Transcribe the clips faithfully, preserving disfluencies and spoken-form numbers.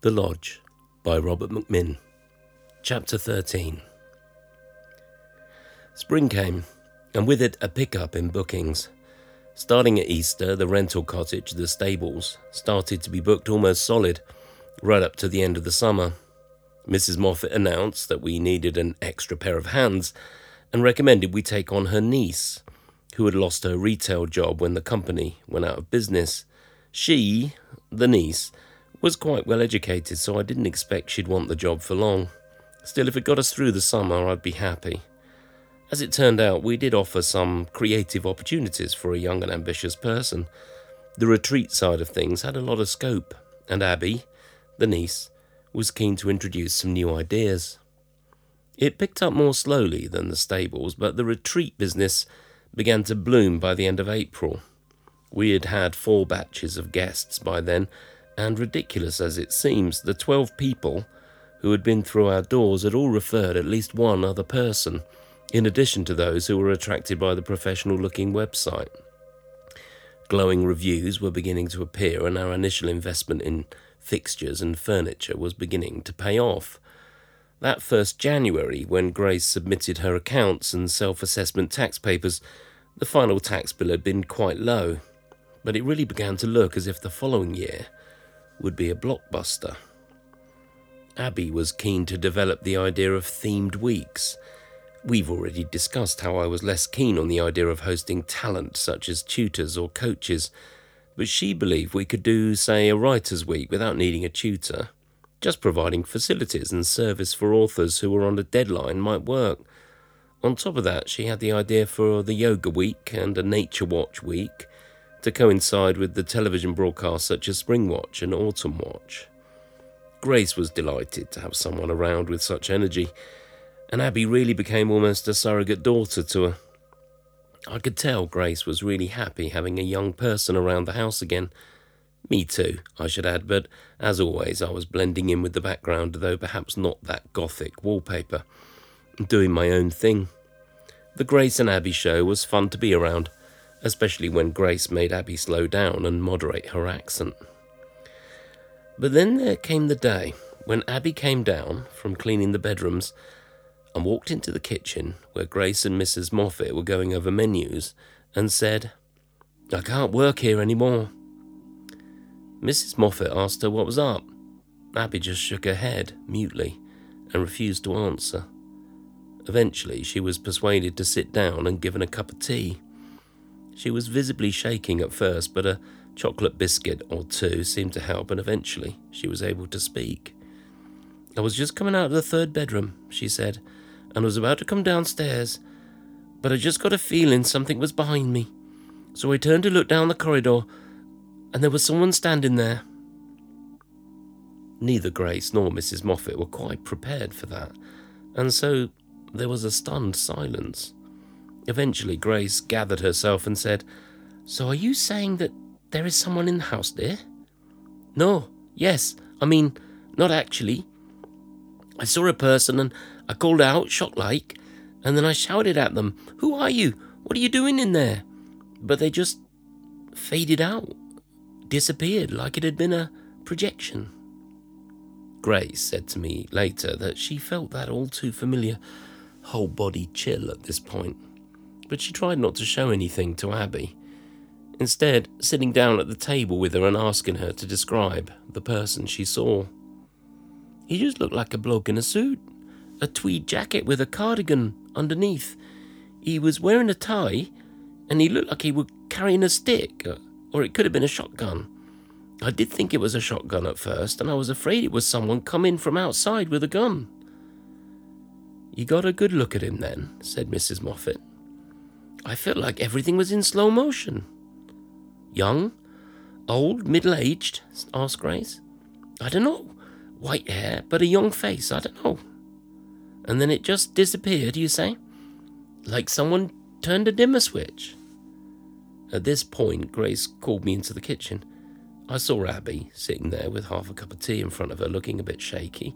The Lodge by Robert McMinn. Chapter thirteen. Spring came, and with it a pickup in bookings. Starting at Easter, the rental cottage, the stables, started to be booked almost solid, right up to the end of the summer. Missus Moffat announced that we needed an extra pair of hands and recommended we take on her niece, who had lost her retail job when the company went out of business. She, the niece, was quite well educated, so I didn't expect she'd want the job for long. Still, if it got us through the summer, I'd be happy. As it turned out, we did offer some creative opportunities for a young and ambitious person. The retreat side of things had a lot of scope, and Abby, the niece, was keen to introduce some new ideas. It picked up more slowly than the stables, but the retreat business began to bloom by the end of April. We had had four batches of guests by then, and ridiculous as it seems, the twelve people who had been through our doors had all referred at least one other person, in addition to those who were attracted by the professional-looking website. Glowing reviews were beginning to appear, and our initial investment in fixtures and furniture was beginning to pay off. That first January, when Grace submitted her accounts and self-assessment tax papers, the final tax bill had been quite low, but it really began to look as if the following year would be a blockbuster. Abby was keen to develop the idea of themed weeks. We've already discussed how I was less keen on the idea of hosting talent such as tutors or coaches, but she believed we could do, say, a writer's week without needing a tutor. Just providing facilities and service for authors who were on a deadline might work. On top of that, she had the idea for the yoga week and a nature watch week to coincide with the television broadcasts such as Spring Watch and Autumn Watch. Grace was delighted to have someone around with such energy, and Abby really became almost a surrogate daughter to her. I could tell Grace was really happy having a young person around the house again. Me too, I should add, but as always I was blending in with the background, though perhaps not that gothic wallpaper, doing my own thing. The Grace and Abby show was fun to be around, especially when Grace made Abby slow down and moderate her accent. But then there came the day when Abby came down from cleaning the bedrooms and walked into the kitchen where Grace and Missus Moffat were going over menus and said, "I can't work here anymore." Missus Moffat asked her what was up. Abby just shook her head, mutely, and refused to answer. Eventually, she was persuaded to sit down and given a cup of tea. She was visibly shaking at first, but a chocolate biscuit or two seemed to help, and eventually she was able to speak. "I was just coming out of the third bedroom," she said, "and was about to come downstairs, but I just got a feeling something was behind me. So I turned to look down the corridor, and there was someone standing there." Neither Grace nor Missus Moffat were quite prepared for that, and so there was a stunned silence. Eventually, Grace gathered herself and said, "So are you saying that there is someone in the house, dear?" "No, yes, I mean, not actually. I saw a person and I called out, shock-like, and then I shouted at them, 'Who are you? What are you doing in there?' But they just faded out, disappeared like it had been a projection." Grace said to me later that she felt that all too familiar whole-body chill at this point, but she tried not to show anything to Abby, instead sitting down at the table with her and asking her to describe the person she saw. "He just looked like a bloke in a suit, a tweed jacket with a cardigan underneath. He was wearing a tie, and he looked like he were carrying a stick, or it could have been a shotgun. I did think it was a shotgun at first, and I was afraid it was someone come in from outside with a gun." "You got a good look at him then," said Missus Moffat. "I felt like everything was in slow motion." "Young? Old? Middle-aged?" asked Grace. "I don't know. White hair, but a young face, I don't know." "And then it just disappeared, you say? Like someone turned a dimmer switch?" At this point, Grace called me into the kitchen. I saw Abby sitting there with half a cup of tea in front of her, looking a bit shaky,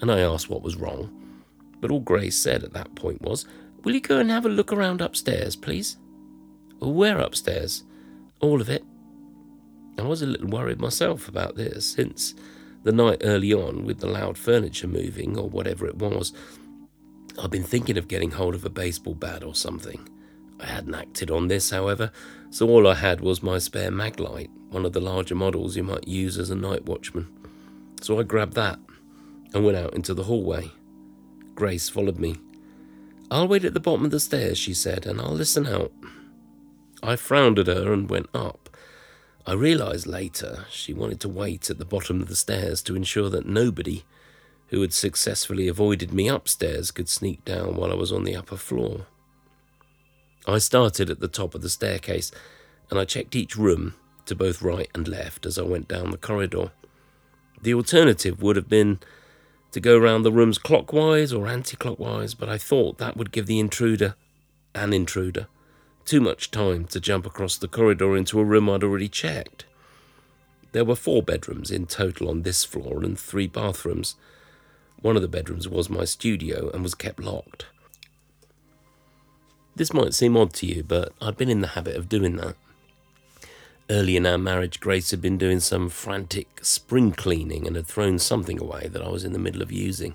and I asked what was wrong. But all Grace said at that point was, "Will you go and have a look around upstairs, please?" "Where upstairs?" "All of it." I was a little worried myself about this, since The night early on, with the loud furniture moving or whatever it was, I'd been thinking of getting hold of a baseball bat or something. I hadn't acted on this, however, so all I had was my spare Maglite, one of the larger models you might use as a night watchman. So I grabbed that and went out into the hallway. Grace followed me. "I'll wait at the bottom of the stairs," she said, "and I'll listen out." I frowned at her and went up. I realised later she wanted to wait at the bottom of the stairs to ensure that nobody who had successfully avoided me upstairs could sneak down while I was on the upper floor. I started at the top of the staircase, and I checked each room to both right and left as I went down the corridor. The alternative would have been to go round the rooms clockwise or anti-clockwise, but I thought that would give the intruder, an intruder, too much time to jump across the corridor into a room I'd already checked. There were four bedrooms in total on this floor and three bathrooms. One of the bedrooms was my studio and was kept locked. This might seem odd to you, but I'd been in the habit of doing that. Early in our marriage, Grace had been doing some frantic spring cleaning and had thrown something away that I was in the middle of using.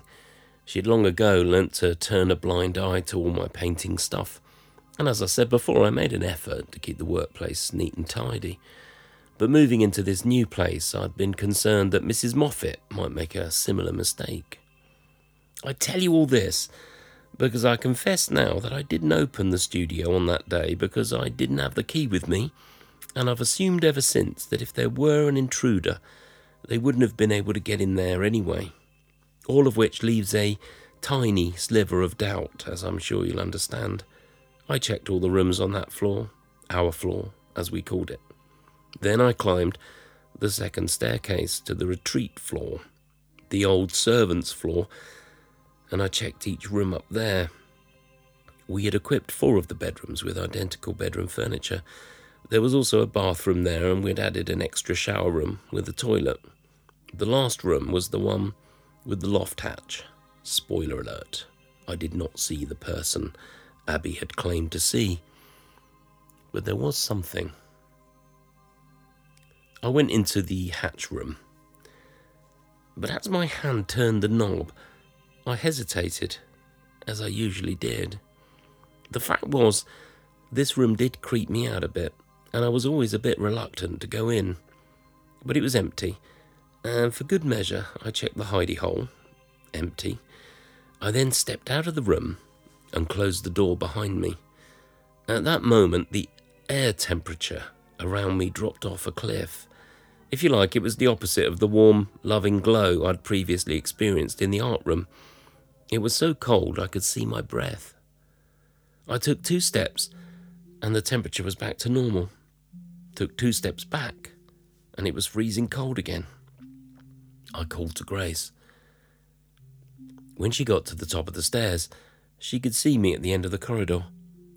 She had long ago learnt to turn a blind eye to all my painting stuff, and as I said before, I made an effort to keep the workplace neat and tidy. But moving into this new place, I'd been concerned that Missus Moffat might make a similar mistake. I tell you all this because I confess now that I didn't open the studio on that day because I didn't have the key with me, and I've assumed ever since that if there were an intruder, they wouldn't have been able to get in there anyway. All of which leaves a tiny sliver of doubt, as I'm sure you'll understand. I checked all the rooms on that floor, our floor, as we called it. Then I climbed the second staircase to the retreat floor, the old servants' floor, and I checked each room up there. We had equipped four of the bedrooms with identical bedroom furniture. There was also a bathroom there, and we'd added an extra shower room with a toilet. The last room was the one with the loft hatch. Spoiler alert, I did not see the person Abby had claimed to see. But there was something. I went into the hatch room. But as my hand turned the knob, I hesitated, as I usually did. The fact was, this room did creep me out a bit, and I was always a bit reluctant to go in. But it was empty, and for good measure, I checked the hidey hole. Empty. I then stepped out of the room and closed the door behind me. At that moment, the air temperature around me dropped off a cliff. If you like, it was the opposite of the warm, loving glow I'd previously experienced in the art room. It was so cold I could see my breath. I took two steps, and the temperature was back to normal. Took two steps back, and it was freezing cold again. I called to Grace. When she got to the top of the stairs, she could see me at the end of the corridor.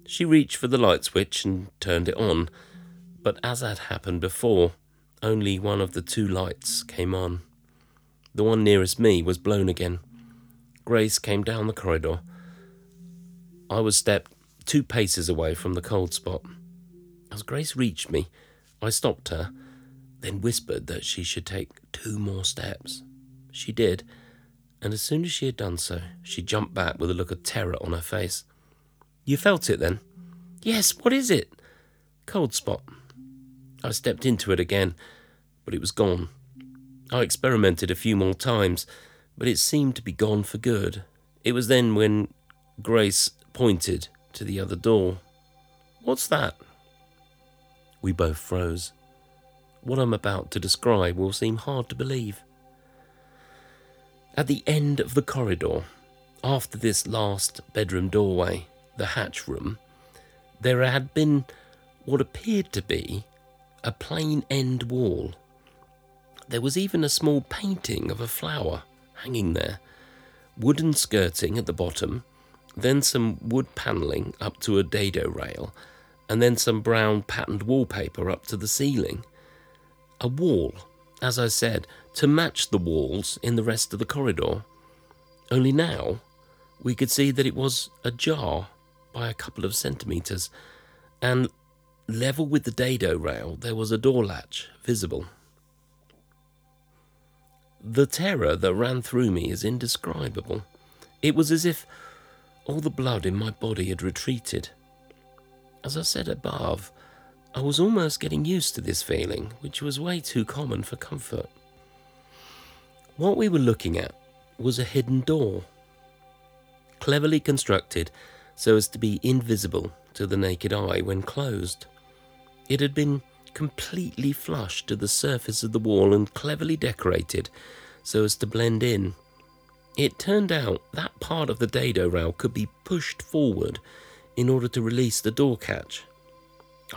She reached for the light switch and turned it on, but as had happened before, only one of the two lights came on. The one nearest me was blown again. Grace came down the corridor. I was stepped two paces away from the cold spot. As Grace reached me, I stopped her, then whispered that she should take two more steps. She did, and as soon as she had done so, she jumped back with a look of terror on her face. "You felt it then?" "Yes, what is it?" "Cold spot." I stepped into it again, but it was gone. I experimented a few more times, but it seemed to be gone for good. It was then when Grace pointed to the other door. "What's that?" We both froze. What I'm about to describe will seem hard to believe. At the end of the corridor, after this last bedroom doorway, the hatch room, there had been what appeared to be a plain end wall. There was even a small painting of a flower hanging there, wooden skirting at the bottom, then some wood panelling up to a dado rail, and then some brown patterned wallpaper up to the ceiling. A wall, as I said, to match the walls in the rest of the corridor. Only now, we could see that it was ajar by a couple of centimetres, and level with the dado rail, there was a door latch visible. The terror that ran through me is indescribable. It was as if all the blood in my body had retreated. As I said above, I was almost getting used to this feeling, which was way too common for comfort. What we were looking at was a hidden door, cleverly constructed so as to be invisible to the naked eye when closed. It had been completely flush to the surface of the wall and cleverly decorated so as to blend in. It turned out that part of the dado rail could be pushed forward in order to release the door catch.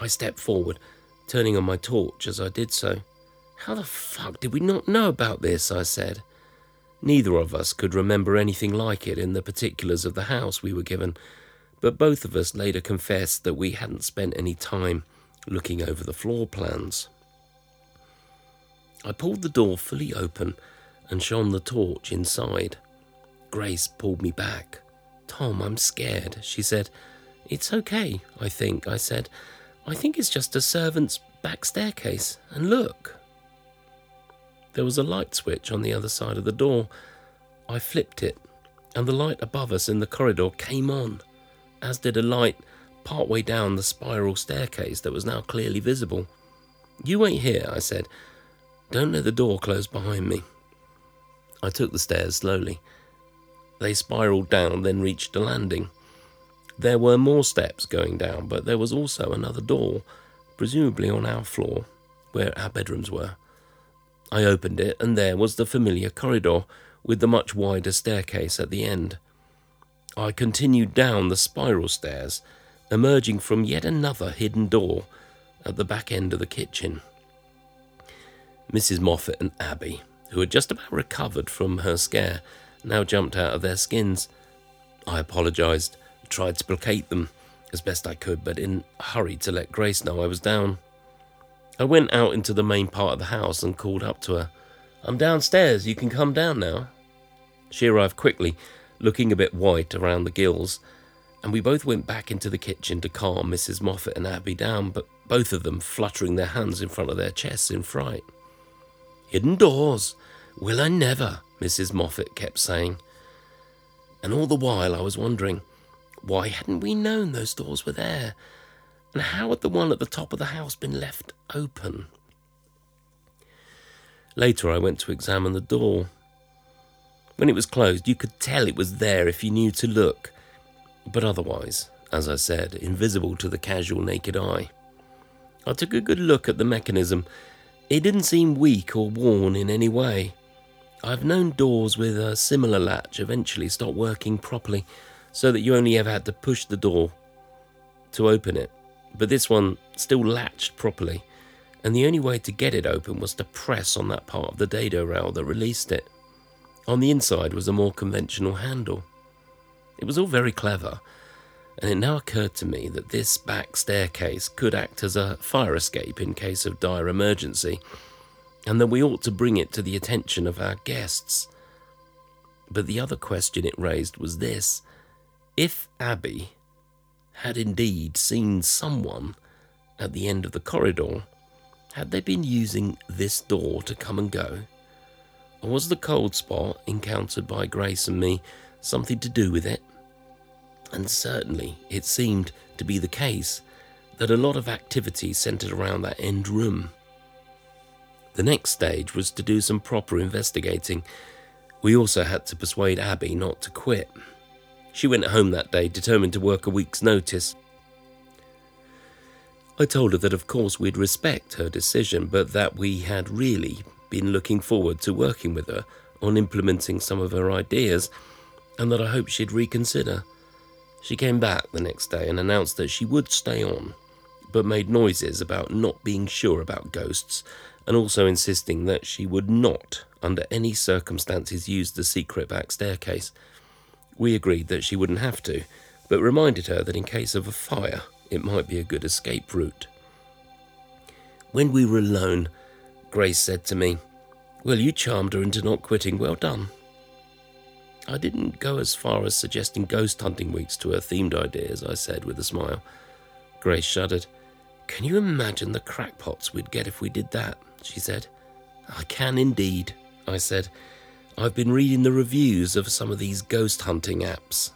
I stepped forward, turning on my torch as I did so. "How the fuck did we not know about this?" I said. Neither of us could remember anything like it in the particulars of the house we were given, but both of us later confessed that we hadn't spent any time looking over the floor plans. I pulled the door fully open and shone the torch inside. Grace pulled me back. "Tom, I'm scared," she said. "It's okay, I think," I said. "I think it's just a servant's back staircase, and look." There was a light switch on the other side of the door. I flipped it, and the light above us in the corridor came on, as did a light partway down the spiral staircase that was now clearly visible. "You wait here," I said. "Don't let the door close behind me." I took the stairs slowly. They spiraled down, then reached a landing. There were more steps going down, but there was also another door, presumably on our floor, where our bedrooms were. I opened it, and there was the familiar corridor, with the much wider staircase at the end. I continued down the spiral stairs, emerging from yet another hidden door at the back end of the kitchen. Missus Moffat and Abby, who had just about recovered from her scare, now jumped out of their skins. I apologised, tried to placate them as best I could, but in a hurry to let Grace know I was down. I went out into the main part of the house and called up to her. "I'm downstairs, you can come down now." She arrived quickly, looking a bit white around the gills, and we both went back into the kitchen to calm Missus Moffat and Abby down, but both of them fluttering their hands in front of their chests in fright. "Hidden doors, will I never," Missus Moffat kept saying. And all the while I was wondering, why hadn't we known those doors were there? And how had the one at the top of the house been left open? Later I went to examine the door. When it was closed, you could tell it was there if you knew to look, but otherwise, as I said, invisible to the casual naked eye. I took a good look at the mechanism. It didn't seem weak or worn in any way. I've known doors with a similar latch eventually stop working properly, so that you only ever had to push the door to open it, but this one still latched properly, and the only way to get it open was to press on that part of the dado rail that released it. On the inside was a more conventional handle. It was all very clever, and it now occurred to me that this back staircase could act as a fire escape in case of dire emergency, and that we ought to bring it to the attention of our guests. But the other question it raised was this: if Abby had indeed seen someone at the end of the corridor, had they been using this door to come and go? Or was the cold spot encountered by Grace and me something to do with it? And certainly it seemed to be the case that a lot of activity centred around that end room. The next stage was to do some proper investigating. We also had to persuade Abby not to quit. She went home that day, determined to work a week's notice. I told her that of course we'd respect her decision, but that we had really been looking forward to working with her on implementing some of her ideas, and that I hoped she'd reconsider. She came back the next day and announced that she would stay on, but made noises about not being sure about ghosts, and also insisting that she would not, under any circumstances, use the secret back staircase. We agreed that she wouldn't have to, but reminded her that in case of a fire, it might be a good escape route. When we were alone, Grace said to me, "Well, you charmed her into not quitting. Well done." I didn't go as far as suggesting ghost hunting weeks to her themed ideas, I said with a smile. Grace shuddered. "Can you imagine the crackpots we'd get if we did that?" she said. "I can indeed," I said. I've been reading the reviews of some of these ghost hunting apps.